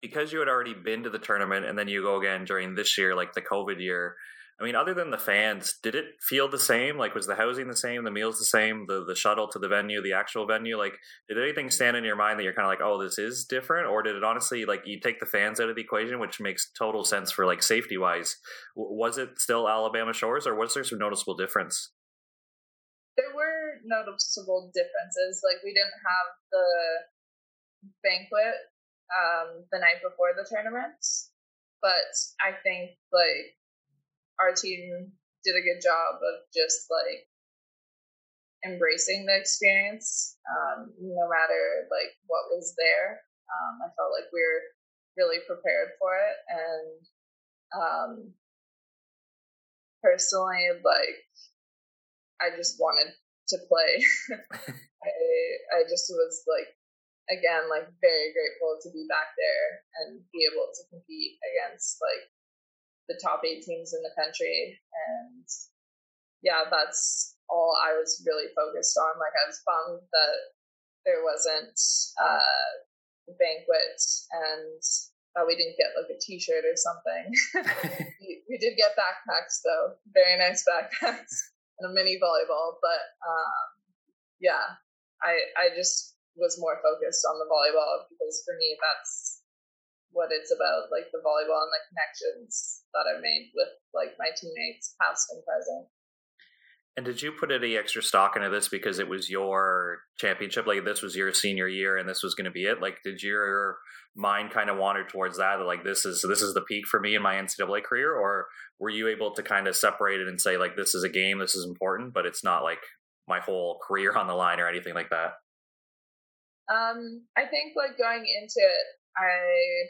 because you had already been to the tournament and then you go again during this year, like the COVID year, I mean, other than the fans, did it feel the same? Like, was the housing the same, the meals the same, the the shuttle to the venue, the actual venue? Like, did anything stand in your mind that you're kind of like, oh, this is different? Or did it honestly, like, you take the fans out of the equation, which makes total sense for, like, safety-wise. W- was it still Alabama Shores, or was there some noticeable difference? There were noticeable differences. Like, we didn't have the banquet um, the night before the tournament, but I think, like, our team did a good job of just, like, embracing the experience, um, no matter, like, what was there. Um, I felt like we were really prepared for it. And um, personally, like, I just wanted to play. I I just was, like, again, like, very grateful to be back there and be able to compete against, like, the top eight teams in the country. And yeah, that's all I was really focused on. Like, I was bummed that there wasn't uh the banquet and that we didn't get, like, a t-shirt or something. we, we did get backpacks though, very nice backpacks and a mini volleyball, but um yeah, I I just was more focused on the volleyball, because for me that's what it's about, like, the volleyball and the connections that I've made with, like, my teammates, past and present. And did you put any extra stock into this because it was your championship? Like, this was your senior year and this was going to be it. Like, did your mind kind of wander towards that? Like, this is this is the peak for me in my N C double A career? Or were you able to kind of separate it and say, like, this is a game, this is important, but it's not, like, my whole career on the line or anything like that? Um, I think, like, going into it, I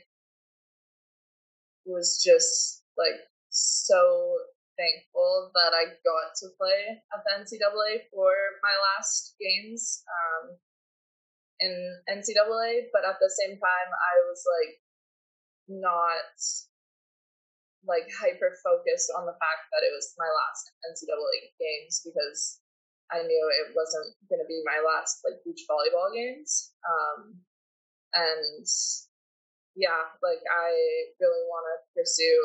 was just, like, so thankful that I got to play at the N C double A for my last games um, in N C double A. But at the same time, I was, like, not, like, hyper-focused on the fact that it was my last N C double A games, because I knew it wasn't going to be my last, like, beach volleyball games. Um, and... yeah, like, I really want to pursue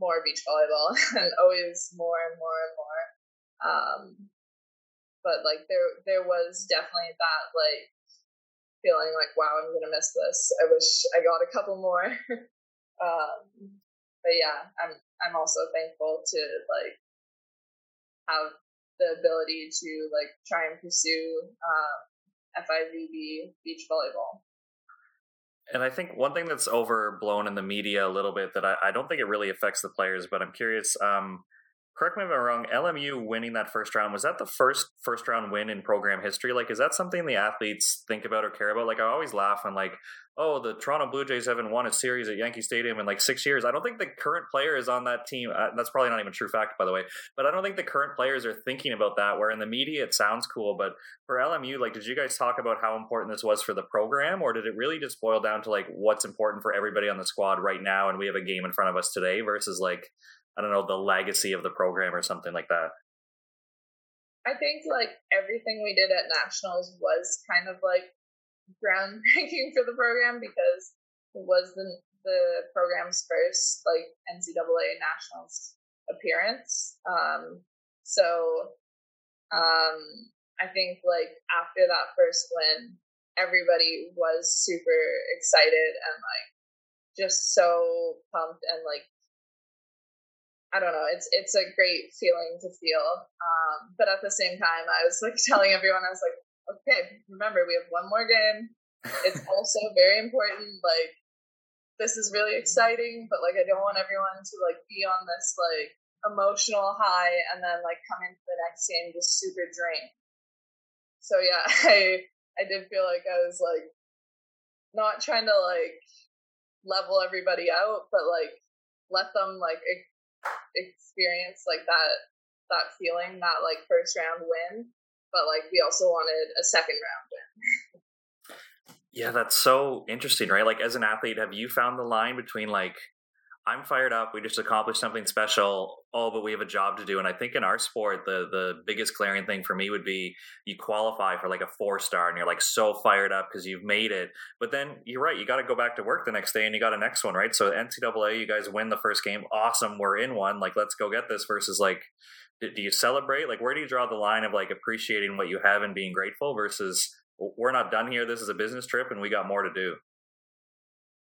more beach volleyball and always more and more and more. Um, but, like, there there was definitely that, like, feeling like, wow, I'm going to miss this. I wish I got a couple more. um, but, yeah, I'm I'm also thankful to, like, have the ability to, like, try and pursue um, F I V B beach volleyball. And I think one thing that's overblown in the media a little bit that I, I don't think it really affects the players, but I'm curious, um, correct me if I'm wrong, L M U winning that first round, was that the first first round win in program history? Like, is that something the athletes think about or care about? Like, I always laugh and, like, oh, the Toronto Blue Jays haven't won a series at Yankee Stadium in, like, six years. I don't think the current players on that team, uh, that's probably not even true fact, by the way, but I don't think the current players are thinking about that, where in the media it sounds cool. But for L M U, like, did you guys talk about how important this was for the program, or did it really just boil down to, like, what's important for everybody on the squad right now and we have a game in front of us today versus, like, I don't know, the legacy of the program or something like that? I think, like, everything we did at Nationals was kind of, like, groundbreaking for the program, because it was the, the program's first, like, N C double A Nationals appearance. Um, so um, I think, like, after that first win, everybody was super excited and, like, just so pumped and, like, I don't know. It's it's a great feeling to feel. Um, but at the same time, I was, like, telling everyone, I was like, okay, remember, we have one more game. It's also very important. Like, this is really exciting, but, like, I don't want everyone to, like, be on this, like, emotional high and then, like, come into the next game just super drained. So yeah, I I did feel like I was, like, not trying to, like, level everybody out, but, like, let them, like, experience, like, that that feeling, that like first round win, but like we also wanted a second round win. Yeah, that's so interesting, right? Like, as an athlete, have you found the line between like, I'm fired up, we just accomplished something special, oh, but we have a job to do? And I think in our sport, the the biggest glaring thing for me would be you qualify for like a four star and you're like so fired up because you've made it. But then you're right, you got to go back to work the next day and you got a next one, right? So N C double A, you guys win the first game. Awesome, we're in one. Like, let's go get this versus like, do you celebrate? Like, where do you draw the line of like appreciating what you have and being grateful versus... we're not done here. This is a business trip and we got more to do.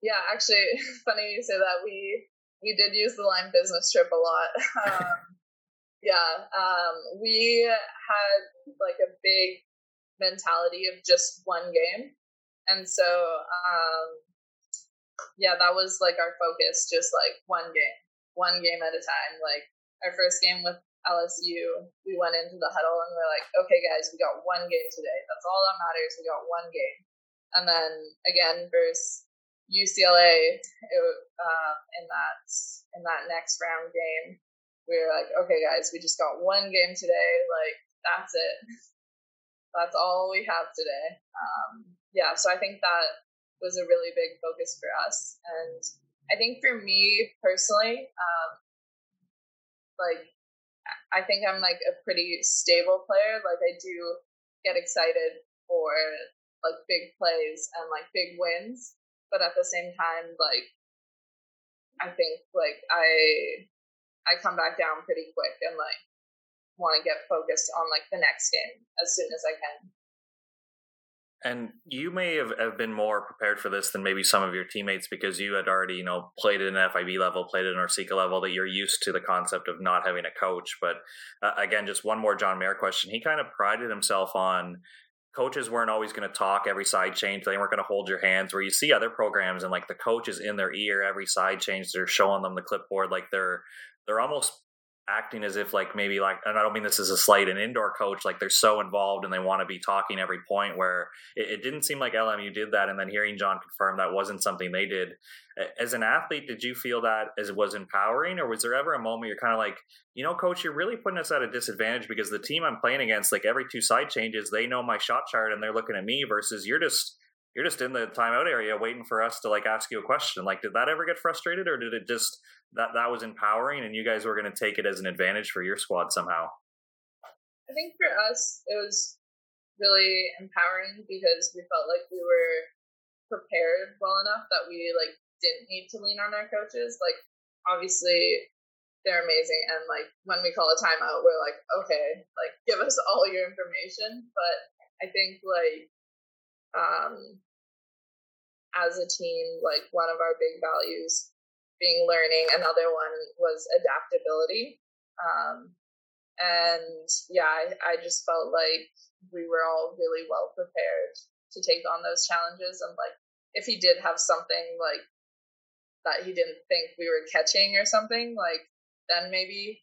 Yeah, actually, funny you say that. We we did use the line business trip a lot. Um, yeah, um, we had like a big mentality of just one game. And so, um, yeah, that was like our focus, just like one game, one game at a time. Like our first game with L S U, we went into the huddle and we're like, okay guys, we got one game today, that's all that matters, we got one game. And then again versus U C L A, it, uh, in that in that next round game, we were like, okay guys, we just got one game today, like that's it, that's all we have today. Um, yeah, so I think that was a really big focus for us. And I think for me personally, um, like I think I'm like a pretty stable player. Like I do get excited for like big plays and like big wins, but at the same time, like I think like I I come back down pretty quick and like want to get focused on like the next game as soon as I can. And you may have, have been more prepared for this than maybe some of your teammates because you had already, you know, played at an F I V B level, played at an Orseeka level, that you're used to the concept of not having a coach. But uh, again, just one more John Mayer question. He kind of prided himself on coaches weren't always going to talk every side change. They weren't going to hold your hands, where you see other programs and like the coach is in their ear every side change. They're showing them the clipboard, like they're they're almost acting as if like maybe like, and I don't mean this as a slight, an indoor coach, like they're so involved and they want to be talking every point, where it, it didn't seem like L M U did that. And then hearing John confirm that wasn't something they did. As an athlete, did you feel that as it was empowering, or was there ever a moment you're kind of like, you know, coach, you're really putting us at a disadvantage because the team I'm playing against, like every two side changes, they know my shot chart and they're looking at me versus you're just, you're just in the timeout area waiting for us to like ask you a question. Like, did that ever get frustrated, or did it just, that that was empowering and you guys were going to take it as an advantage for your squad somehow? I think for us, it was really empowering because we felt like we were prepared well enough that we like didn't need to lean on our coaches. Like, obviously they're amazing. And like, when we call a timeout, we're like, okay, like give us all your information. But I think like, um, as a team, like one of our big values being learning, another one was adaptability. Um, and yeah, I, I just felt like we were all really well prepared to take on those challenges. And like, if he did have something like that he didn't think we were catching or something, like then maybe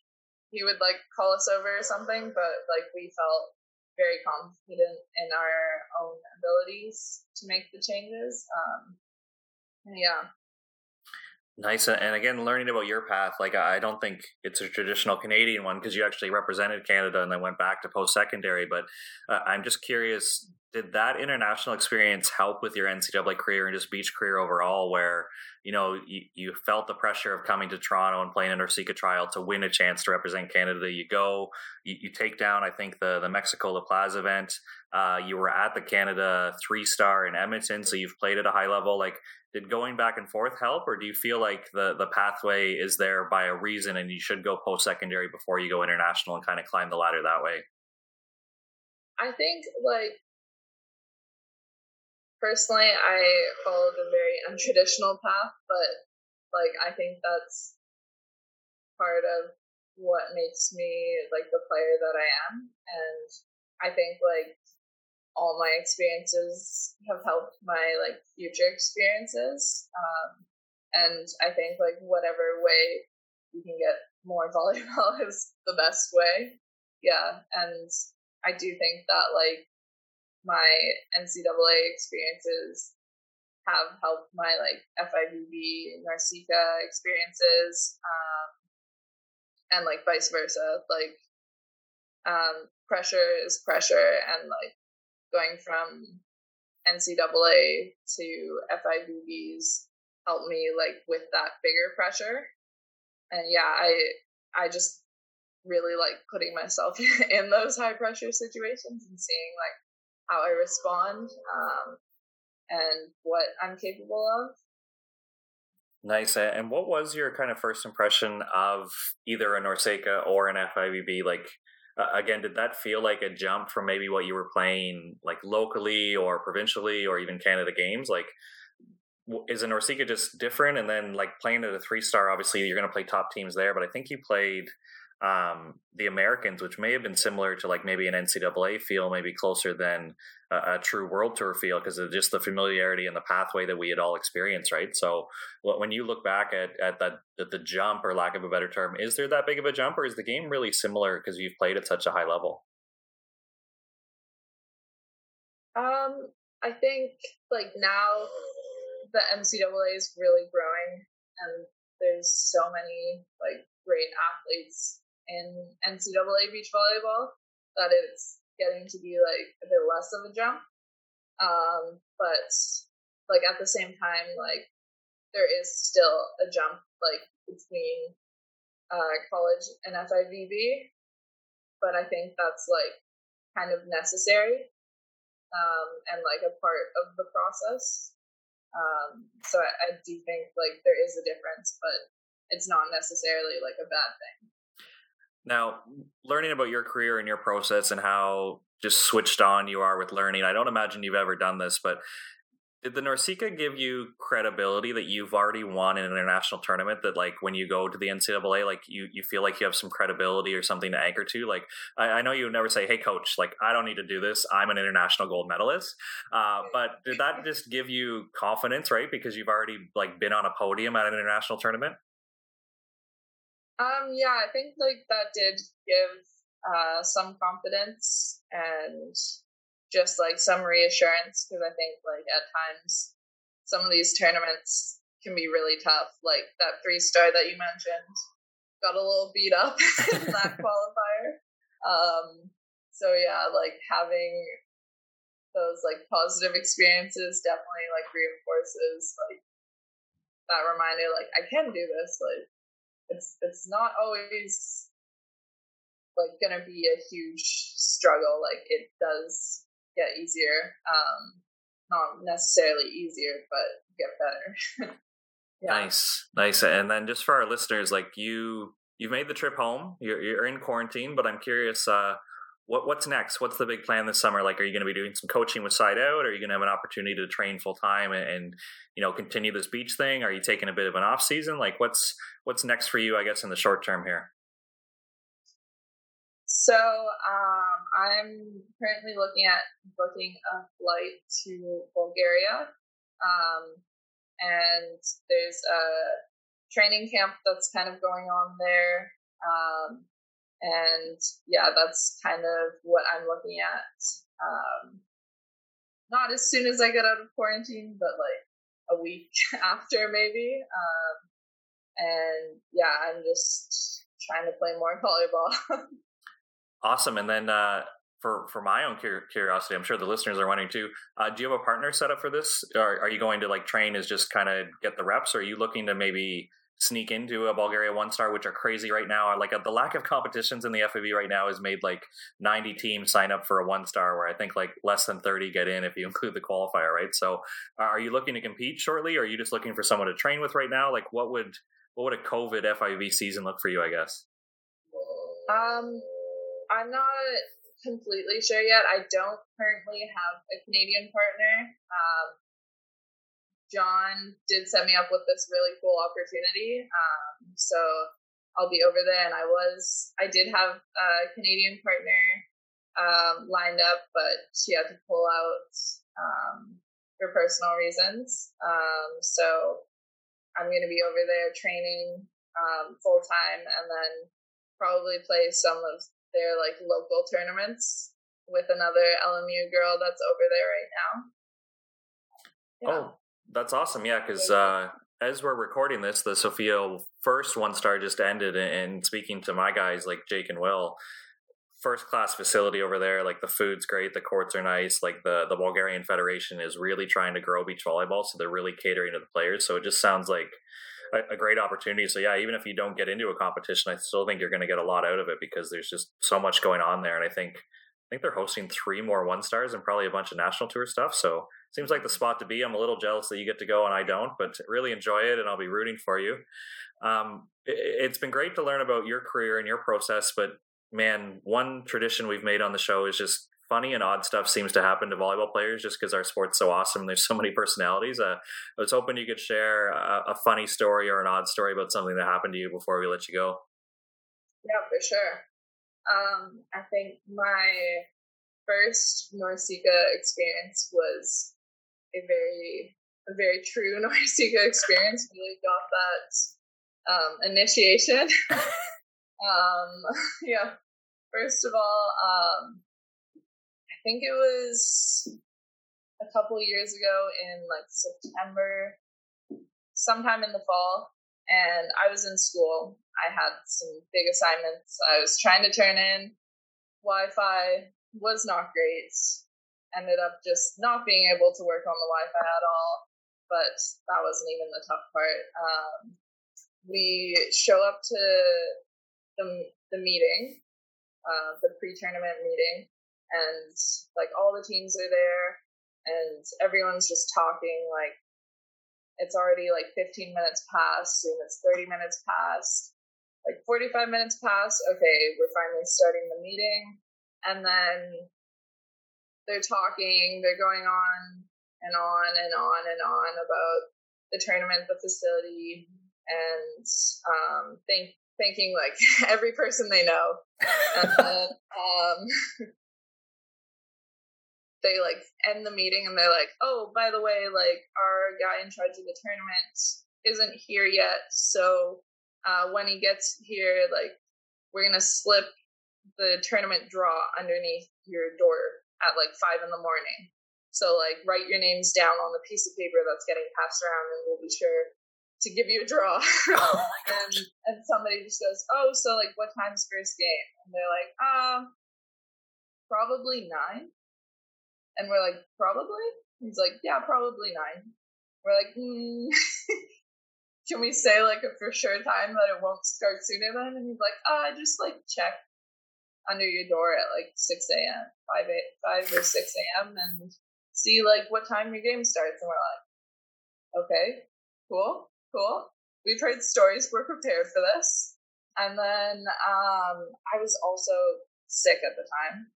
he would like call us over or something. But like, we felt very confident in our own abilities to make the changes. Um, yeah. Nice. And again, learning about your path, like I don't think it's a traditional Canadian one because you actually represented Canada and then went back to post-secondary. But uh, I'm just curious, did that international experience help with your N C double A career and just beach career overall, where, you know, you, you felt the pressure of coming to Toronto and playing an Orseeka trial to win a chance to represent Canada? You go, you, you take down, I think, the, the Mexico La Paz event. Uh, you were at the Canada three-star in Edmonton, so you've played at a high level. Like, did going back and forth help, or do you feel like the, the pathway is there by a reason and you should go post-secondary before you go international and kind of climb the ladder that way? I think, like, personally, I followed a very untraditional path, but like I think that's part of what makes me like the player that I am. And I think like all my experiences have helped my like future experiences. Um, and I think like whatever way you can get more volleyball is the best way. Yeah, and I do think that like my N C double A experiences have helped my like F I V B, Narcica experiences, um, and like vice versa. Like um, pressure is pressure, and like going from N C double A to F I V Bs helped me like with that bigger pressure. And yeah, I I just really like putting myself in those high pressure situations and seeing like how I respond um, and what I'm capable of. Nice. And what was your kind of first impression of either an Orseeka or an F I V B? Like, uh, again, did that feel like a jump from maybe what you were playing like locally or provincially or even Canada games? Like, is an Orseeka just different? And then like playing at a three-star, obviously you're going to play top teams there, but I think you played um, the Americans, which may have been similar to like maybe an N C double A feel, maybe closer than a, a true World Tour feel because of just the familiarity and the pathway that we had all experienced, right? So when you look back at, at, that, at the jump, or lack of a better term, is there that big of a jump, or is the game really similar because you've played at such a high level? Um, I think like now the N C double A is really growing and there's so many like great athletes in N C double A beach volleyball that it's getting to be like a bit less of a jump. Um, but like at the same time, like there is still a jump like between uh, college and F I V B, but I think that's like kind of necessary um, and like a part of the process. Um, so I, I do think like there is a difference, but it's not necessarily like a bad thing. Now, learning about your career and your process and how just switched on you are with learning, I don't imagine you've ever done this, but did the Narcica give you credibility that you've already won in an international tournament, that like when you go to the N C double A, like you, you feel like you have some credibility or something to anchor to? Like, I, I know you would never say, hey coach, like I don't need to do this, I'm an international gold medalist. Uh, but did that just give you confidence, right? Because you've already like been on a podium at an international tournament? Um, yeah, I think like that did give uh, some confidence and just like some reassurance, because I think like at times some of these tournaments can be really tough. Like that three star that you mentioned got a little beat up in that qualifier. Um, so yeah, like having those like positive experiences definitely like reinforces like that reminder, like I can do this, like. It's it's not always like gonna be a huge struggle. Like it does get easier, um, not necessarily easier, but get better. Yeah. Nice, nice. And then just for our listeners, like you, you've made the trip home. You're you're in quarantine, but I'm curious, uh, what what's next? What's the big plan this summer? Like, are you going to be doing some coaching with Side Out? Or are you going to have an opportunity to train full time and, and you know continue this beach thing? Are you taking a bit of an off season? Like, what's What's next for you, I guess, in the short term here? So um, I'm currently looking at booking a flight to Bulgaria. Um, and there's a training camp that's kind of going on there. Um, and yeah, that's kind of what I'm looking at. Um, not as soon as I get out of quarantine, but like a week after maybe. Um, And yeah, I'm just trying to play more volleyball. Awesome. And then uh, for, for my own curiosity, I'm sure the listeners are wondering too, uh, do you have a partner set up for this? Or are you going to like train as just kind of get the reps? Or are you looking to maybe sneak into a Bulgaria one star, which are crazy right now? Like uh, the lack of competitions in the F I V B right now has made like ninety teams sign up for a one star, where I think like less than thirty get in if you include the qualifier, right? So uh, are you looking to compete shortly? Or are you just looking for someone to train with right now? Like what would... What would a COVID F I V B season look for you, I guess? Um, I'm not completely sure yet. I don't currently have a Canadian partner. Um, John did set me up with this really cool opportunity. Um, so I'll be over there. And I was, I did have a Canadian partner um, lined up, but she had to pull out um, for personal reasons. Um, so I'm going to be over there training um, full time, and then probably play some of their like local tournaments with another L M U girl that's over there right now. Yeah. Oh, that's awesome! Yeah, because uh, as we're recording this, the Sofia first one star just ended, and speaking to my guys like Jake and Will, first class facility over there. Like, the food's great, the courts are nice. Like, the the Bulgarian Federation is really trying to grow beach volleyball, so they're really catering to the players. So it just sounds like a, a great opportunity. So yeah, even if you don't get into a competition, I still think you're going to get a lot out of it because there's just so much going on there. And I think I think they're hosting three more one stars and probably a bunch of national tour stuff. So seems like the spot to be. I'm a little jealous that you get to go and I don't, but really enjoy it, and I'll be rooting for you. Um, it, it's been great to learn about your career and your process, but man, one tradition we've made on the show is just funny and odd stuff seems to happen to volleyball players just because our sport's so awesome. There's so many personalities. Uh, I was hoping you could share a, a funny story or an odd story about something that happened to you before we let you go. Yeah, for sure. Um, I think my first Norseeka experience was a very, a very true Norseeka experience. Really got that, um, initiation. um, yeah. First of all, um, I think it was a couple years ago in like September, sometime in the fall. And I was in school. I had some big assignments I was trying to turn in. Wi-Fi was not great. Ended up just not being able to work on the Wi-Fi at all. But that wasn't even the tough part. Um, we show up to the, the meeting, uh, the pre-tournament meeting. And like all the teams are there. And everyone's just talking like, it's already like fifteen minutes past, and it's thirty minutes past, like forty-five minutes past. Okay, we're finally starting the meeting. And then they're talking, they're going on and on and on and on about the tournament, the facility, and um, think, thanking like every person they know. And then um, they like end the meeting and they're like, oh, by the way, like our guy in charge of the tournament isn't here yet. So uh, when he gets here, like we're going to slip the tournament draw underneath your door at like five in the morning. So like write your names down on the piece of paper that's getting passed around and we'll be sure to give you a draw. Oh and, and somebody just goes, oh, so like what time's first game? And they're like, uh, probably nine. And we're like, probably? He's like, yeah, probably nine. We're like, mm. Can we say like a for sure time that it won't start sooner than? And he's like, ah, oh, just like check under your door at like six a.m., five, eight, five or six a.m. and see like what time your game starts. And we're like, okay, cool, cool. We've heard stories. We're prepared for this. And then um, I was also sick at the time,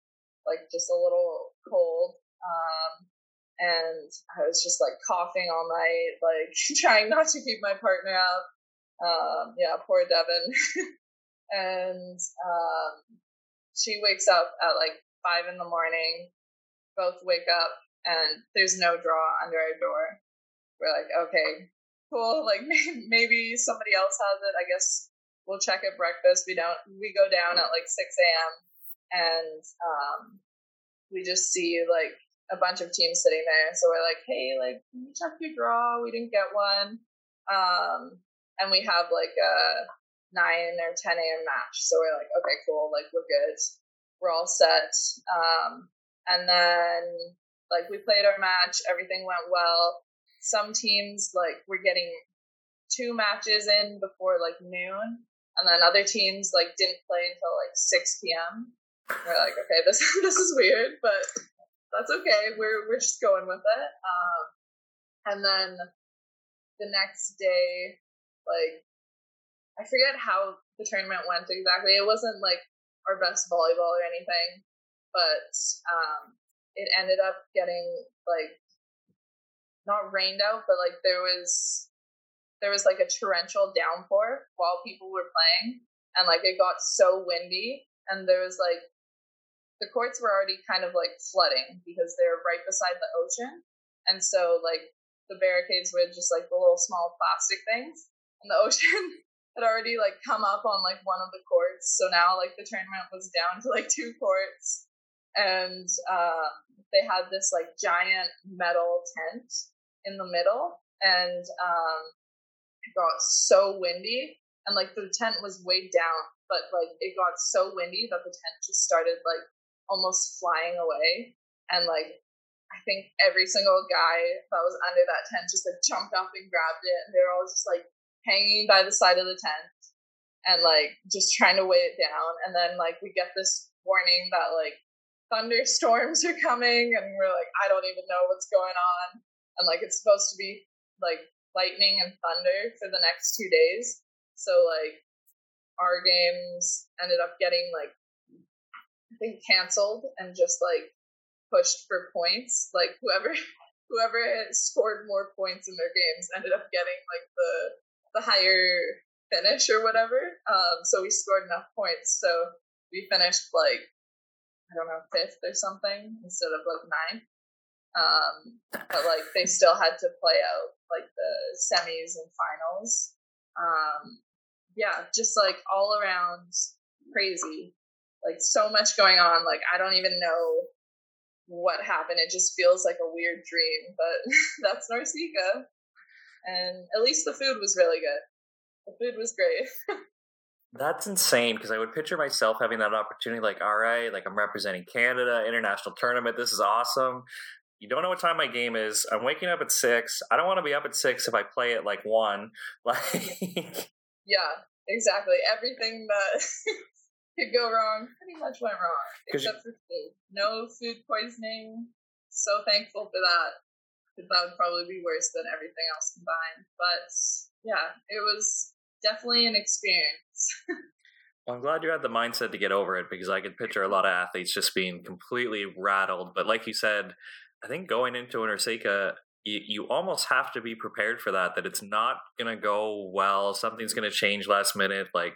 like just a little cold. Um, and I was just like coughing all night, like trying not to keep my partner up. Um, yeah, poor Devin. And um, she wakes up at like five in the morning, both wake up and there's no draw under our door. We're like, okay, cool. Like maybe somebody else has it. I guess we'll check at breakfast. We don't, we go down at like six a.m. and um, we just see like a bunch of teams sitting there. So we're like, hey, like, can you check your draw? We didn't get one. Um, and we have like a nine or ten a.m. match. So we're like, okay, cool. Like, we're good. We're all set. Um, and then like we played our match. Everything went well. Some teams like were getting two matches in before like noon. And then other teams like didn't play until like six p.m. We're like, okay, this this is weird, but that's okay. We're we're just going with it. Um, and then the next day, like I forget how the tournament went exactly. It wasn't like our best volleyball or anything, but um, it ended up getting like not rained out, but like there was there was like a torrential downpour while people were playing, and like it got so windy, and there was like. The courts were already kind of like flooding because they're right beside the ocean. And so like the barricades were just like the little small plastic things, and the ocean had already like come up on like one of the courts. So now like the tournament was down to like two courts, and uh, they had this like giant metal tent in the middle, and um, it got so windy, and like the tent was weighed down but like it got so windy that the tent just started like almost flying away, and like I think every single guy that was under that tent just like jumped up and grabbed it, and they were all just like hanging by the side of the tent and like just trying to weigh it down. And then like we get this warning that like thunderstorms are coming, and we're like, I don't even know what's going on, and like it's supposed to be like lightning and thunder for the next two days. So like our games ended up getting like I think canceled and just like pushed for points. Like whoever whoever scored more points in their games ended up getting like the the higher finish or whatever. Um so we scored enough points, so we finished like I don't know, fifth or something instead of like ninth. Um, but like they still had to play out like the semis and finals. Um, yeah, just like all around crazy, like so much going on. Like I don't even know what happened. It just feels like a weird dream, but that's Narcica. And at least the food was really good. The food was great. That's insane, because I would picture myself having that opportunity, like, all right, like, I'm representing Canada, international tournament, this is awesome. You don't know what time my game is. I'm waking up at six. I don't want to be up at six if I play at, like, one. Like, yeah, exactly. Everything that could go wrong pretty much went wrong, except you... for food. No food poisoning. So thankful for that, because that would probably be worse than everything else combined. But, yeah, it was... definitely an experience. Well, I'm glad you had the mindset to get over it, because I could picture a lot of athletes just being completely rattled. But like you said, I think going into an Orseeka, you, you almost have to be prepared for that, that it's not going to go well. Something's going to change last minute. Like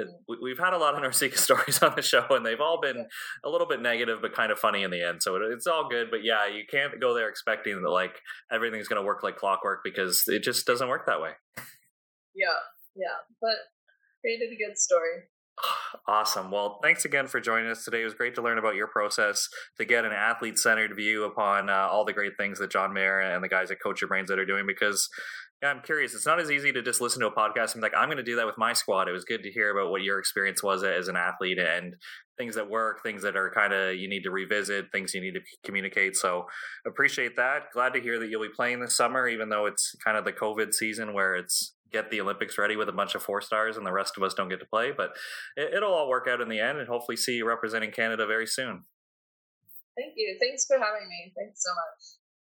mm-hmm. we, we've had a lot of Orseeka stories on the show, and they've all been a little bit negative, but kind of funny in the end. So it, it's all good. But yeah, you can't go there expecting that like everything's going to work like clockwork, because it just doesn't work that way. Yeah. Yeah, but created a good story. Awesome. Well, thanks again for joining us today. It was great to learn about your process, to get an athlete-centered view upon uh, all the great things that John Mayer and the guys at Coach Your Brains that are doing, because yeah, I'm curious. It's not as easy to just listen to a podcast and be like, I'm going to do that with my squad. It was good to hear about what your experience was as an athlete, and things that work, things that are kind of you need to revisit, things you need to communicate. So appreciate that. Glad to hear that you'll be playing this summer, even though it's kind of the COVID season where it's get the Olympics ready with a bunch of four stars and the rest of us don't get to play, but it, it'll all work out in the end, and hopefully see you representing Canada very soon. Thank you. Thanks for having me. Thanks so much.